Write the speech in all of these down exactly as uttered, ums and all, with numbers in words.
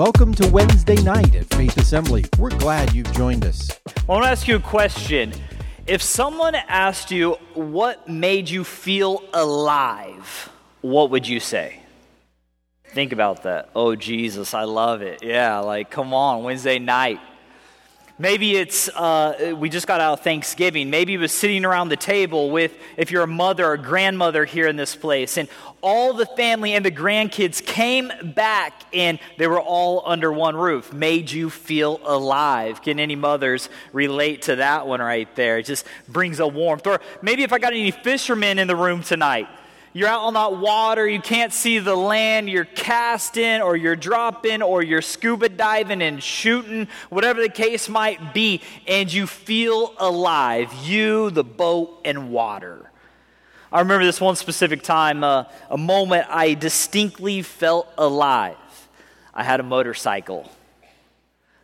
Welcome to Wednesday night at Faith Assembly. We're glad you've joined us. I want to ask you a question. If someone asked you what made you feel alive, what would you say? Think about that. Oh, Jesus, I love it. Yeah, like, come on, Wednesday night. Maybe it's, uh, we just got out of Thanksgiving. Maybe it was sitting around the table with, if you're a mother or grandmother here in this place, and all the family and the grandkids came back and they were all under one roof. Made you feel alive. Can any mothers relate to that one right there? It just brings a warmth. Or maybe if I got any fishermen in the room tonight, you're out on that water, you can't see the land, you're casting or you're dropping or you're scuba diving and shooting, whatever the case might be, and you feel alive, you, the boat, and water. I remember this one specific time, uh, a moment I distinctly felt alive. I had a motorcycle.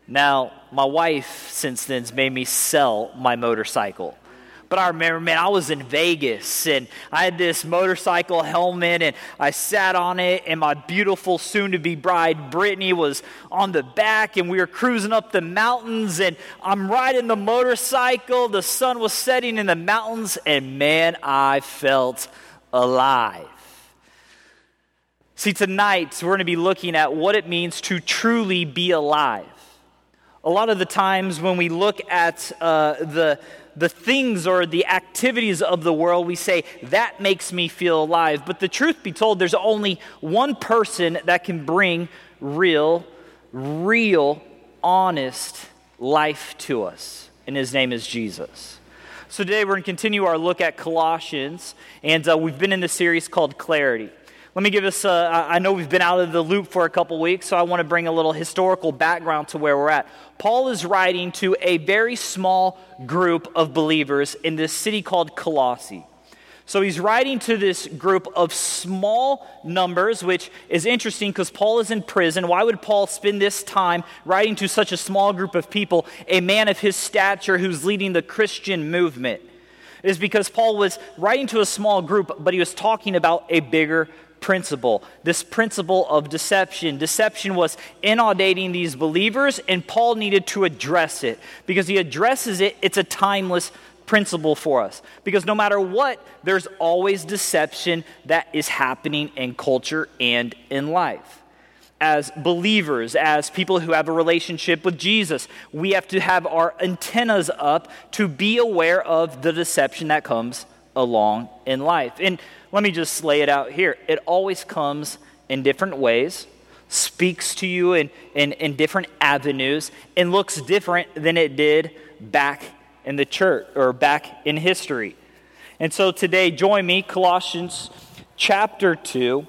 Now, my wife since then has made me sell my motorcycle. But I remember, man, I was in Vegas, and I had this motorcycle helmet, and I sat on it, and my beautiful soon-to-be bride, Brittany, was on the back, and we were cruising up the mountains, and I'm riding the motorcycle. The sun was setting in the mountains, and man, I felt alive. See, tonight, we're going to be looking at what it means to truly be alive. A lot of the times when we look at uh, the the things or the activities of the world, we say, that makes me feel alive. But the truth be told, there's only one person that can bring real, real, honest life to us, and his name is Jesus. So today we're going to continue our look at Colossians, and uh, we've been in this series called Clarity. Let me give us, uh, I know we've been out of the loop for a couple weeks, so I want to bring a little historical background to where we're at. Paul is writing to a very small group of believers in this city called Colossae. So he's writing to this group of small numbers, which is interesting because Paul is in prison. Why would Paul spend this time writing to such a small group of people, a man of his stature who's leading the Christian movement? It's because Paul was writing to a small group, but he was talking about a bigger principle, this principle of deception. Deception was inundating these believers, and Paul needed to address it. Because he addresses it, it's a timeless principle for us. Because no matter what, there's always deception that is happening in culture and in life. As believers, as people who have a relationship with Jesus, we have to have our antennas up to be aware of the deception that comes along in life. And let me just lay it out here. It always comes in different ways, speaks to you in, in, in different avenues, and looks different than it did back in the church or back in history. And so today, join me, Colossians chapter two,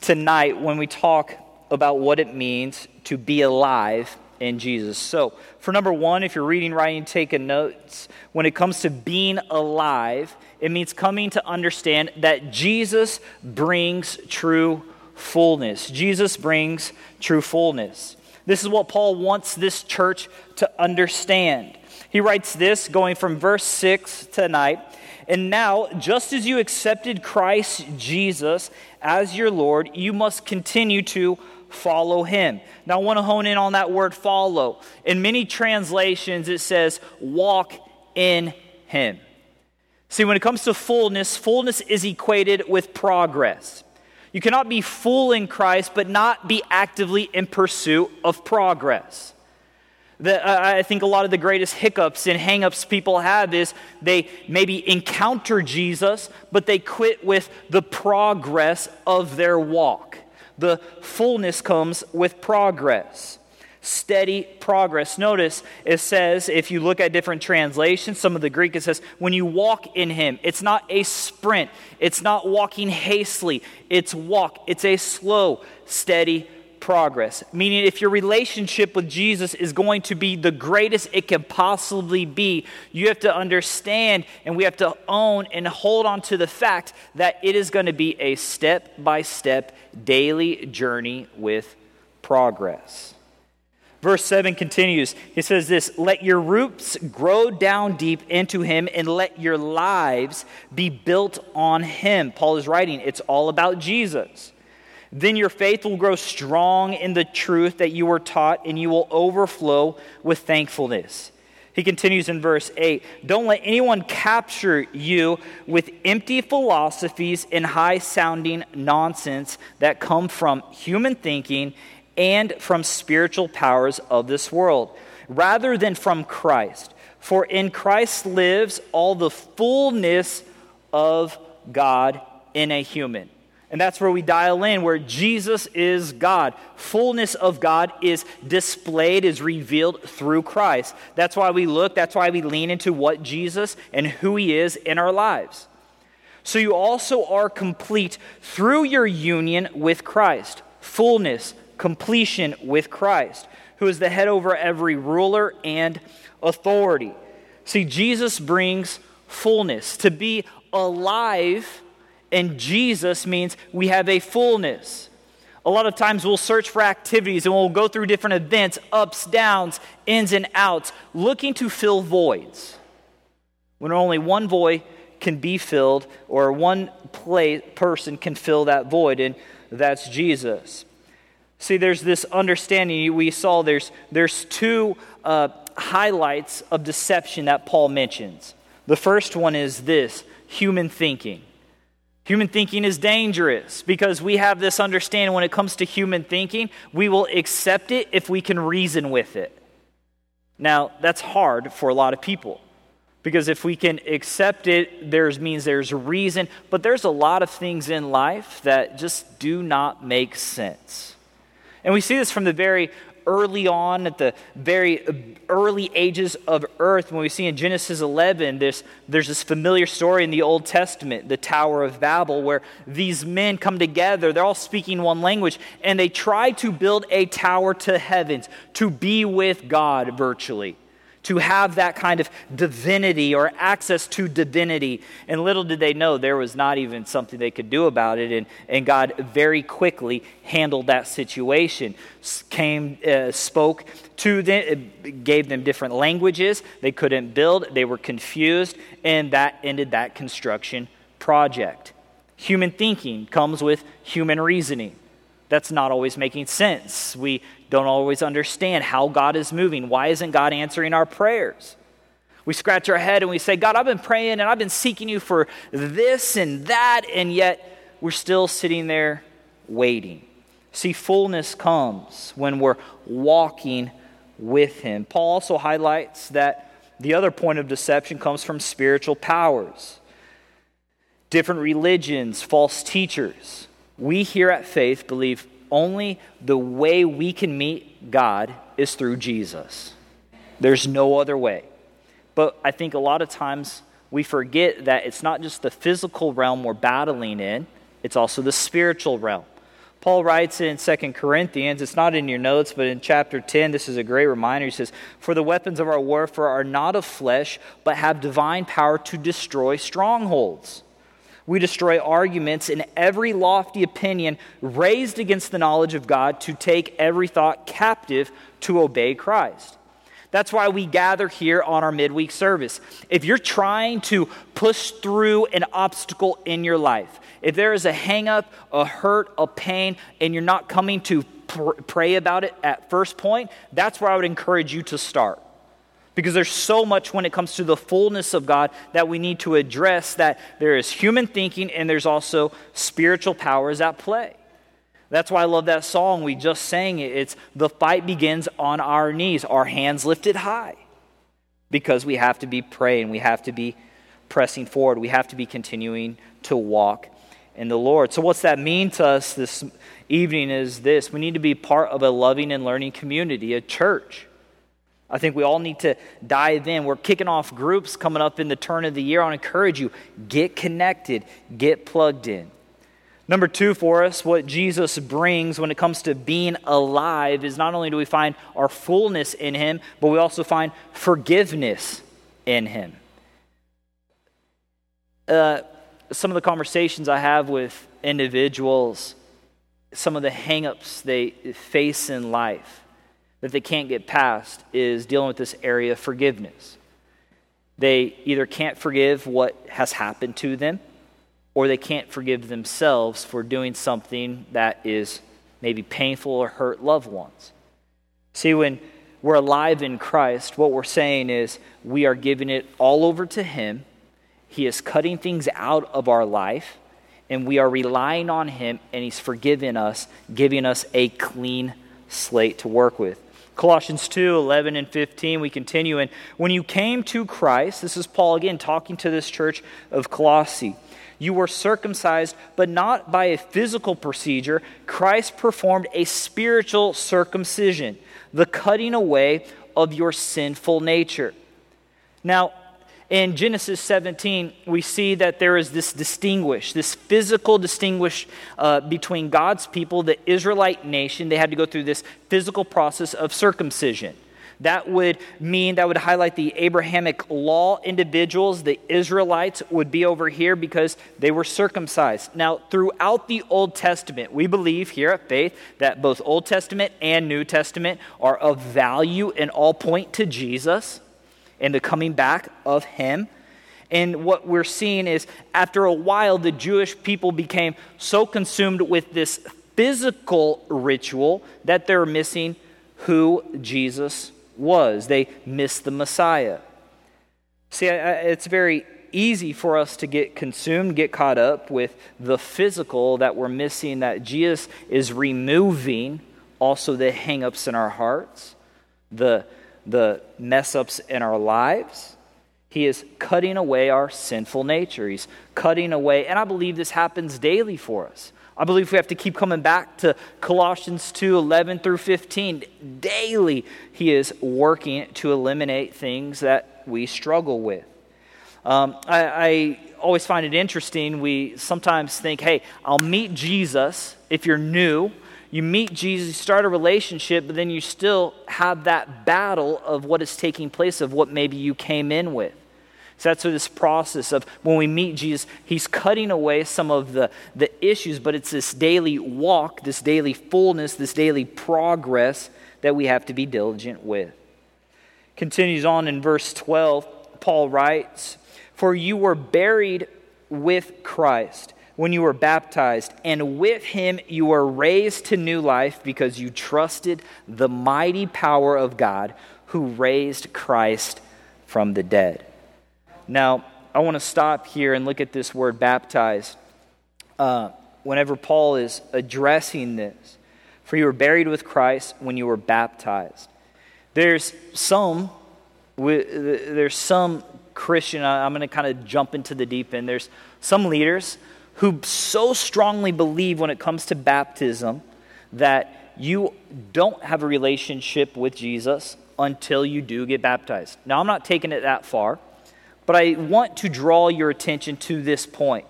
tonight when we talk about what it means to be alive in Jesus. So for number one, if you're reading, writing, taking notes, when it comes to being alive, it means coming to understand that Jesus brings true fullness. Jesus brings true fullness. This is what Paul wants this church to understand. He writes this going from verse six tonight. And now, just as you accepted Christ Jesus as your Lord, you must continue to follow him. Now, I want to hone in on that word follow. In many translations, it says walk in him. See, when it comes to fullness, fullness is equated with progress. You cannot be full in Christ, but not be actively in pursuit of progress. The, uh, I think a lot of the greatest hiccups and hangups people have is they maybe encounter Jesus, but they quit with the progress of their walk. The fullness comes with progress, steady progress. Notice it says, if you look at different translations, some of the Greek, it says, when you walk in him, it's not a sprint. It's not walking hastily. It's walk. It's a slow, steady progress. Meaning if your relationship with Jesus is going to be the greatest it can possibly be, you have to understand and we have to own and hold on to the fact that it is going to be a step-by-step daily journey with progress. Verse seven continues. It says this, let your roots grow down deep into him and let your lives be built on him. Paul is writing, it's all about Jesus. Then your faith will grow strong in the truth that you were taught, and you will overflow with thankfulness. He continues in verse eight, don't let anyone capture you with empty philosophies and high-sounding nonsense that come from human thinking and from spiritual powers of this world, rather than from Christ. For in Christ lives all the fullness of God in a human. And that's where we dial in, where Jesus is God. Fullness of God is displayed, is revealed through Christ. That's why we look, that's why we lean into what Jesus and who he is in our lives. So you also are complete through your union with Christ. Fullness, completion with Christ, who is the head over every ruler and authority. See, Jesus brings fullness. To be alive and Jesus means we have a fullness. A lot of times we'll search for activities and we'll go through different events, ups, downs, ins and outs, looking to fill voids, when only one void can be filled, or one place, person can fill that void, and that's Jesus. See, there's this understanding we saw. There's, there's two uh, highlights of deception that Paul mentions. The first one is this, human thinking. Human thinking is dangerous because we have this understanding when it comes to human thinking, we will accept it if we can reason with it. Now, that's hard for a lot of people because if we can accept it, there's means there's reason, but there's a lot of things in life that just do not make sense. And we see this from the very early on, at the very early ages of earth, when we see in Genesis eleven, this, there's this familiar story in the Old Testament, the Tower of Babel, where these men come together, they're all speaking one language, and they try to build a tower to heavens, to be with God virtually, to have that kind of divinity or access to divinity. And little did they know there was not even something they could do about it. And, and God very quickly handled that situation. Came, uh, spoke to them, gave them different languages. They couldn't build. They were confused. And that ended that construction project. Human thinking comes with human reasoning. That's not always making sense. We don't always understand how God is moving. Why isn't God answering our prayers? We scratch our head and we say, God, I've been praying and I've been seeking you for this and that, and yet we're still sitting there waiting. See, fullness comes when we're walking with him. Paul also highlights that the other point of deception comes from spiritual powers, different religions, false teachers. We here at Faith believe only the way we can meet God is through Jesus. There's no other way. But I think a lot of times we forget that it's not just the physical realm we're battling in, it's also the spiritual realm. Paul writes in Second Corinthians, it's not in your notes, but in chapter ten, this is a great reminder. He says, for the weapons of our warfare are not of flesh, but have divine power to destroy strongholds. We destroy arguments and every lofty opinion raised against the knowledge of God, to take every thought captive to obey Christ. That's why we gather here on our midweek service. If you're trying to push through an obstacle in your life, if there is a hang-up, a hurt, a pain, and you're not coming to pr- pray about it at first point, that's where I would encourage you to start. Because there's so much when it comes to the fullness of God that we need to address, that there is human thinking and there's also spiritual powers at play. That's why I love that song we just sang. It's the fight begins on our knees, our hands lifted high. Because we have to be praying, we have to be pressing forward, we have to be continuing to walk in the Lord. So what's that mean to us this evening is this. We need to be part of a loving and learning community, a church. I think we all need to dive in. We're kicking off groups coming up in the turn of the year. I want to encourage you, get connected, get plugged in. Number two for us, what Jesus brings when it comes to being alive is not only do we find our fullness in him, but we also find forgiveness in him. Uh, some of the conversations I have with individuals, some of the hang-ups they face in life, that they can't get past, is dealing with this area of forgiveness. They either can't forgive what has happened to them, or they can't forgive themselves for doing something that is maybe painful or hurt loved ones. See, when we're alive in Christ, what we're saying is we are giving it all over to Him. He is cutting things out of our life, and we are relying on Him, and He's forgiven us, giving us a clean slate to work with. Colossians two, eleven and fifteen, we continue. And when you came to Christ, this is Paul again talking to this church of Colossae, you were circumcised, but not by a physical procedure. Christ performed a spiritual circumcision, the cutting away of your sinful nature. Now, in Genesis seventeen, we see that there is this distinguish, this physical distinguish uh, between God's people, the Israelite nation. They had to go through this physical process of circumcision. That would mean, that would highlight the Abrahamic law individuals. The Israelites would be over here because they were circumcised. Now, throughout the Old Testament, we believe here at Faith that both Old Testament and New Testament are of value and all point to Jesus and the coming back of Him. And what we're seeing is after a while, the Jewish people became so consumed with this physical ritual that they're missing who Jesus was. was. They missed the Messiah. See, it's very easy for us to get consumed, get caught up with the physical that we're missing, that Jesus is removing also the hang-ups in our hearts, the, the mess-ups in our lives. He is cutting away our sinful nature. He's cutting away, and I believe this happens daily for us. I believe we have to keep coming back to Colossians two, eleven through fifteen. Daily, He is working to eliminate things that we struggle with. Um, I, I always find it interesting. We sometimes think, hey, I'll meet Jesus. If you're new, you meet Jesus, you start a relationship, but then you still have that battle of what is taking place, of what maybe you came in with. So that's this process of when we meet Jesus, He's cutting away some of the, the issues, but it's this daily walk, this daily fullness, this daily progress that we have to be diligent with. Continues on in verse twelve, Paul writes, "For you were buried with Christ when you were baptized, and with Him you were raised to new life because you trusted the mighty power of God who raised Christ from the dead." Now, I want to stop here and look at this word baptized. Uh, whenever Paul is addressing this, for you were buried with Christ when you were baptized. There's some, there's some Christian, I'm going to kind of jump into the deep end. There's some leaders who so strongly believe when it comes to baptism that you don't have a relationship with Jesus until you do get baptized. Now, I'm not taking it that far, but I want to draw your attention to this point.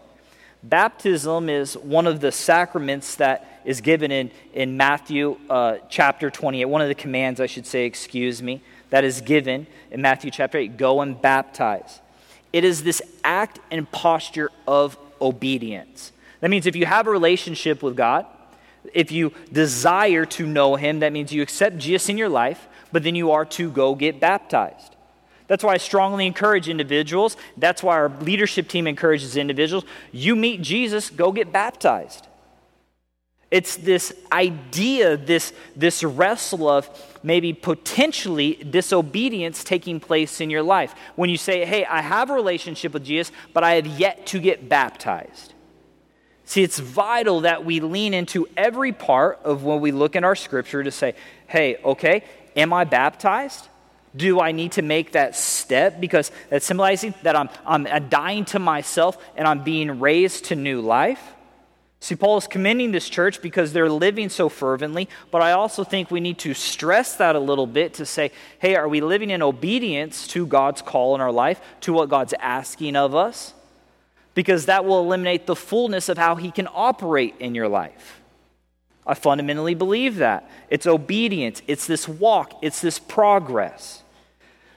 Baptism is one of the sacraments that is given in, in Matthew uh, chapter twenty-eight. One of the commands, I should say, excuse me, that is given in Matthew chapter eight. Go and baptize. It is this act and posture of obedience. That means if you have a relationship with God, if you desire to know Him, that means you accept Jesus in your life, but then you are to go get baptized. That's why I strongly encourage individuals. That's why our leadership team encourages individuals. You meet Jesus, go get baptized. It's this idea, this, this wrestle of maybe potentially disobedience taking place in your life. When you say, hey, I have a relationship with Jesus, but I have yet to get baptized. See, it's vital that we lean into every part of when we look in our scripture to say, hey, okay, am I baptized? Do I need to make that step? Because that's symbolizing that I'm, I'm dying to myself and I'm being raised to new life. See, Paul is commending this church because they're living so fervently, but I also think we need to stress that a little bit to say, hey, are we living in obedience to God's call in our life, to what God's asking of us? Because that will eliminate the fullness of how He can operate in your life. I fundamentally believe that. It's obedience. It's this walk. It's this progress.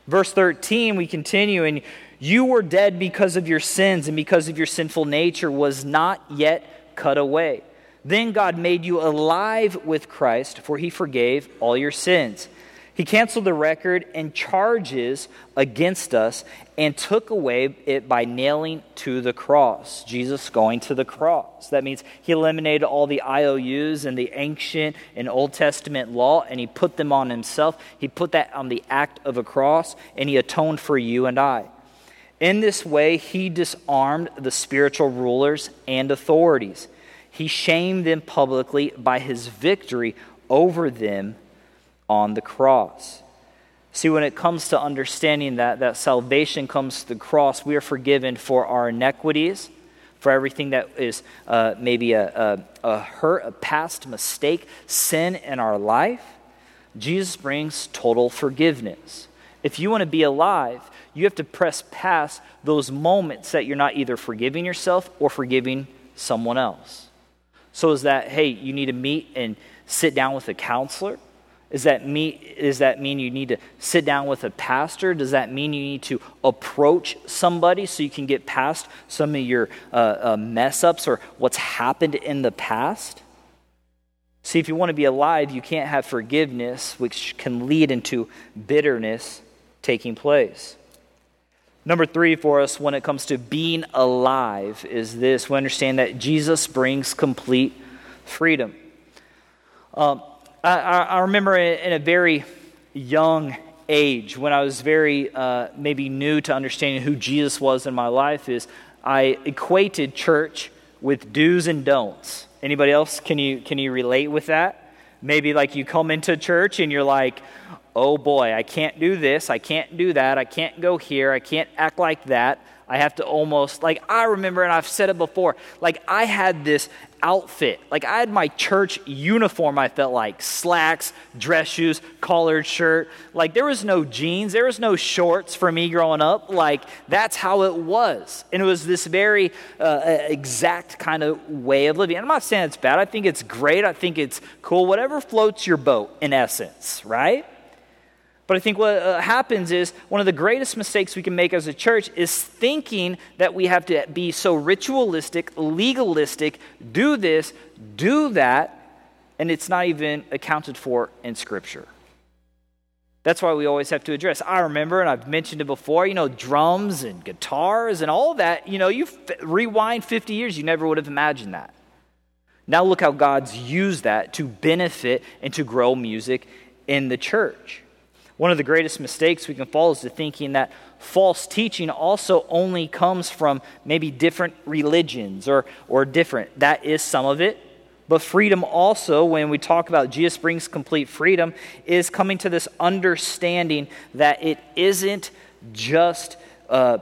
Verse thirteen, we continue, and you were dead because of your sins and because of your sinful nature was not yet cut away. Then God made you alive with Christ, for He forgave all your sins. He canceled the record and charges against us and took away it by nailing to the cross. Jesus going to the cross. That means he eliminated all the I O Us and the ancient and Old Testament law, and he put them on himself. He put that on the act of a cross, and he atoned for you and I. In this way, he disarmed the spiritual rulers and authorities. He shamed them publicly by his victory over them on the cross. See, when it comes to understanding that, that salvation comes to the cross, we are forgiven for our iniquities, for everything that is uh, maybe a, a, a hurt, a past mistake, sin in our life. Jesus brings total forgiveness. If you want to be alive, you have to press past those moments that you're not either forgiving yourself or forgiving someone else. So is that, hey, you need to meet and sit down with a counselor? Is that me, does that mean you need to sit down with a pastor? Does that mean you need to approach somebody so you can get past some of your uh, uh, mess-ups or what's happened in the past? See, if you want to be alive, you can't have forgiveness, which can lead into bitterness taking place. Number three for us when it comes to being alive is this. We understand that Jesus brings complete freedom. Um, I, I remember in a very young age, when I was very uh, maybe new to understanding who Jesus was in my life, is I equated church with do's and don'ts. Anybody else, can you can you relate with that? Maybe like you come into church and you're like, oh boy, I can't do this, I can't do that, I can't go here, I can't act like that. I have to almost, like I remember, and I've said it before, like I had this outfit. Like I had my church uniform, I felt like. Slacks, dress shoes, collared shirt. Like there was no jeans, there was no shorts for me growing up. Like that's how it was. And it was this very uh, exact kind of way of living. And I'm not saying it's bad. I think it's great. I think it's cool. Whatever floats your boat, in essence, right? But I think what uh, happens is one of the greatest mistakes we can make as a church is thinking that we have to be so ritualistic, legalistic, do this, do that, and it's not even accounted for in Scripture. That's why we always have to address. I remember, and I've mentioned it before, you know, drums and guitars and all that, you know, you f- rewind fifty years, you never would have imagined that. Now look how God's used that to benefit and to grow music in the church. One of the greatest mistakes we can fall is to thinking that false teaching also only comes from maybe different religions or or different. That is some of it. But freedom also, when we talk about Jesus brings complete freedom, is coming to this understanding that it isn't just, uh,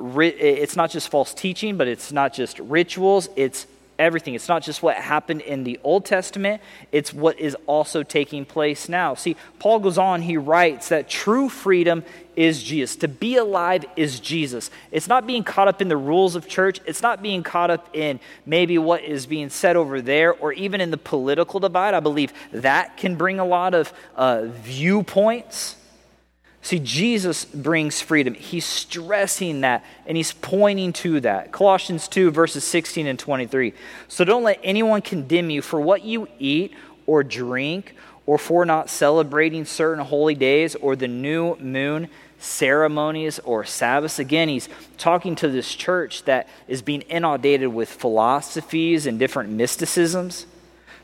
ri- it's not just false teaching, but it's not just rituals, it's everything. It's not just what happened in the Old Testament, it's what is also taking place now. See, Paul goes on, he writes that true freedom is Jesus. To be alive is Jesus. It's not being caught up in the rules of church, it's not being caught up in maybe what is being said over there or even in the political divide. I believe that can bring a lot of uh, viewpoints. See, Jesus brings freedom. He's stressing that, and he's pointing to that. Colossians two, verses sixteen and twenty-three. So don't let anyone condemn you for what you eat or drink or for not celebrating certain holy days or the new moon ceremonies or Sabbaths. Again, he's talking to this church that is being inundated with philosophies and different mysticisms.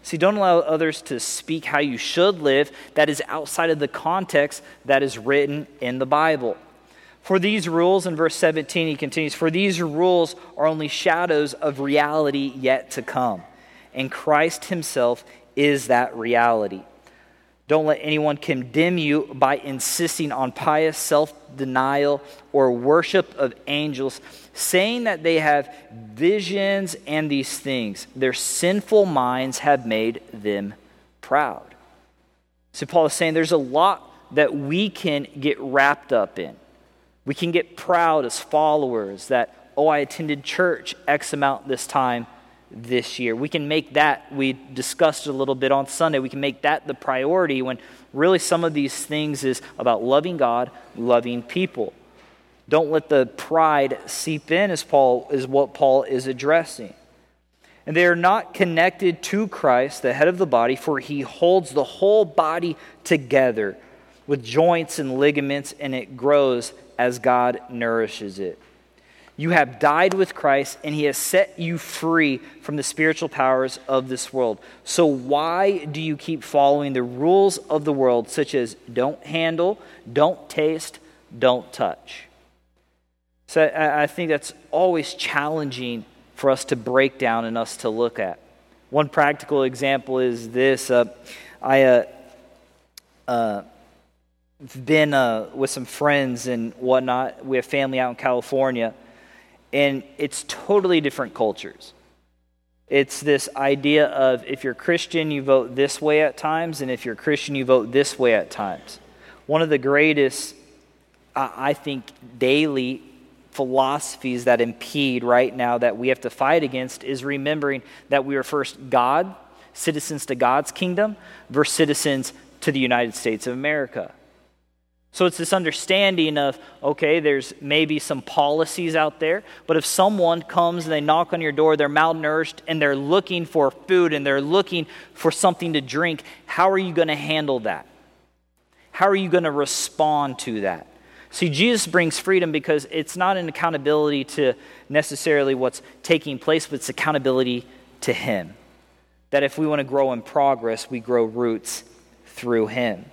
See, don't allow others to speak how you should live that is outside of the context that is written in the Bible. For these rules, in verse seventeen, he continues, for these rules are only shadows of reality yet to come, and Christ himself is that reality. Don't let anyone condemn you by insisting on pious self-denial or worship of angels, saying that they have visions and these things. Their sinful minds have made them proud. So Paul is saying there's a lot that we can get wrapped up in. We can get proud as followers that, oh, I attended church X amount this time this year. We can make that, we discussed a little bit on Sunday, we can make that the priority when really some of these things is about loving God, loving people. Don't let the pride seep in is Paul is what Paul is addressing. And they are not connected to Christ, the head of the body, for he holds the whole body together with joints and ligaments, and it grows as God nourishes it. You have died with Christ, and he has set you free from the spiritual powers of this world. So why do you keep following the rules of the world, such as don't handle, don't taste, don't touch? So I, I think that's always challenging for us to break down and us to look at. One practical example is this. Uh, I uh, uh, been uh, with some friends and whatnot. We have family out in California. And it's totally different cultures. It's this idea of if you're Christian, you vote this way at times, and if you're Christian, you vote this way at times. One of the greatest, I think, daily philosophies that impede right now that we have to fight against is remembering that we are first God, citizens to God's kingdom, versus citizens to the United States of America. So it's this understanding of, okay, there's maybe some policies out there, but if someone comes and they knock on your door, they're malnourished and they're looking for food and they're looking for something to drink, how are you going to handle that? How are you going to respond to that? See, Jesus brings freedom because it's not an accountability to necessarily what's taking place, but it's accountability to him. That if we want to grow in progress, we grow roots through him.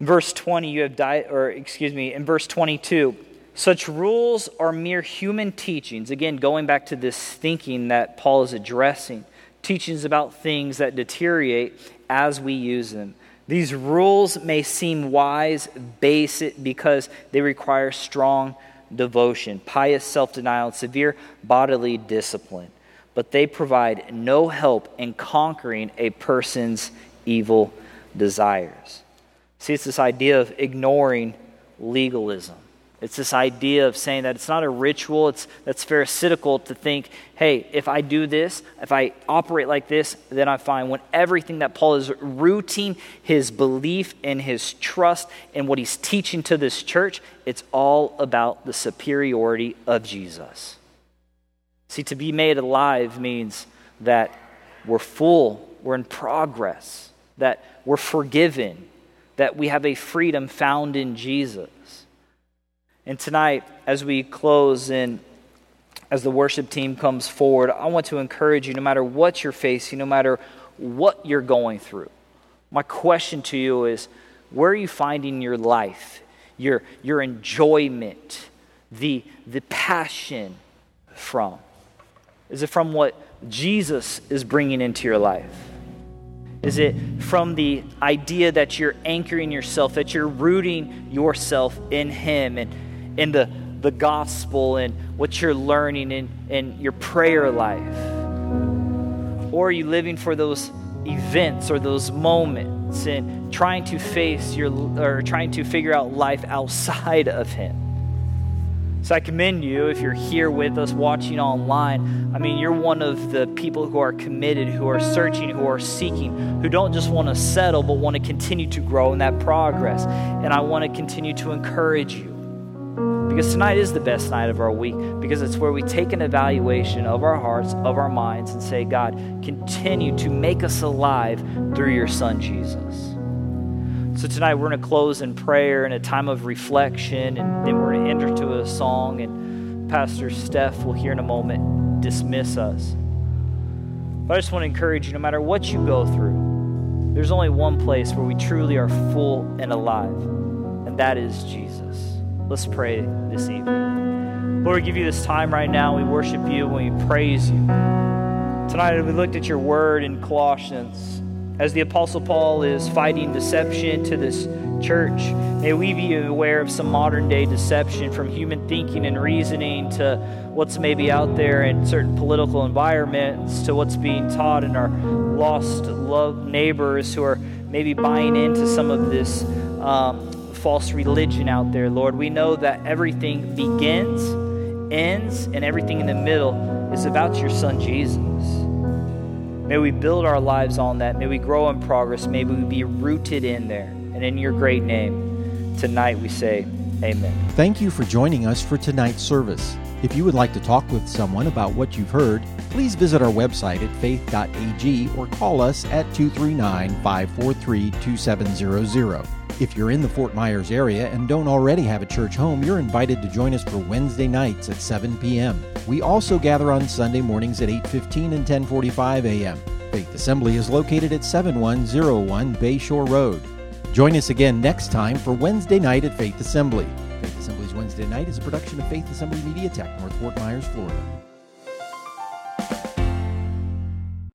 Verse twenty, you have died, or excuse me, in verse twenty-two, such rules are mere human teachings. Again, going back to this thinking that Paul is addressing, teachings about things that deteriorate as we use them. These rules may seem wise, basic, because they require strong devotion, pious self-denial, and severe bodily discipline, but they provide no help in conquering a person's evil desires. See, it's this idea of ignoring legalism. It's this idea of saying that it's not a ritual. It's that's pharisaical to think, hey, if I do this, if I operate like this, then I'm fine. When everything that Paul is rooting his belief and his trust and what he's teaching to this church, it's all about the superiority of Jesus. See, to be made alive means that we're full, we're in progress, that we're forgiven, that we have a freedom found in Jesus. And tonight, as we close and as the worship team comes forward, I want to encourage you, no matter what you're facing, no matter what you're going through, my question to you is, where are you finding your life, your, your enjoyment, the, the passion from? Is it from what Jesus is bringing into your life? Is it from the idea that you're anchoring yourself, that you're rooting yourself in him and in the, the gospel and what you're learning and, and your prayer life? Or are you living for those events or those moments and trying to face your, or trying to figure out life outside of him? So I commend you if you're here with us, watching online. I mean, you're one of the people who are committed, who are searching, who are seeking, who don't just want to settle, but want to continue to grow in that progress. And I want to continue to encourage you. Because tonight is the best night of our week, because it's where we take an evaluation of our hearts, of our minds, and say, God, continue to make us alive through your son, Jesus. So tonight we're going to close in prayer and a time of reflection, and then we're going to enter to a song, and Pastor Steph will here in a moment dismiss us. But I just want to encourage you, no matter what you go through, there's only one place where we truly are full and alive, and that is Jesus. Let's pray this evening. Lord, we give you this time right now. We worship you and we praise you. Tonight we looked at your word in Colossians. As the Apostle Paul is fighting deception to this church, may we be aware of some modern-day deception, from human thinking and reasoning to what's maybe out there in certain political environments, to what's being taught in our lost loved neighbors who are maybe buying into some of this um, false religion out there. Lord, we know that everything begins, ends, and everything in the middle is about your son, Jesus. May we build our lives on that. May we grow in progress. May we be rooted in there. And in your great name, tonight we say Amen. Thank you for joining us for tonight's service. If you would like to talk with someone about what you've heard, please visit our website at faith dot a g or call us at two three nine, five four three, two seven zero zero. If you're in the Fort Myers area and don't already have a church home, you're invited to join us for Wednesday nights at seven p.m. We also gather on Sunday mornings at eight fifteen and ten forty-five a.m. Faith Assembly is located at seventy-one oh one Bayshore Road. Join us again next time for Wednesday night at Faith Assembly. Faith Assembly's Wednesday night is a production of Faith Assembly Media Tech, North Fort Myers, Florida.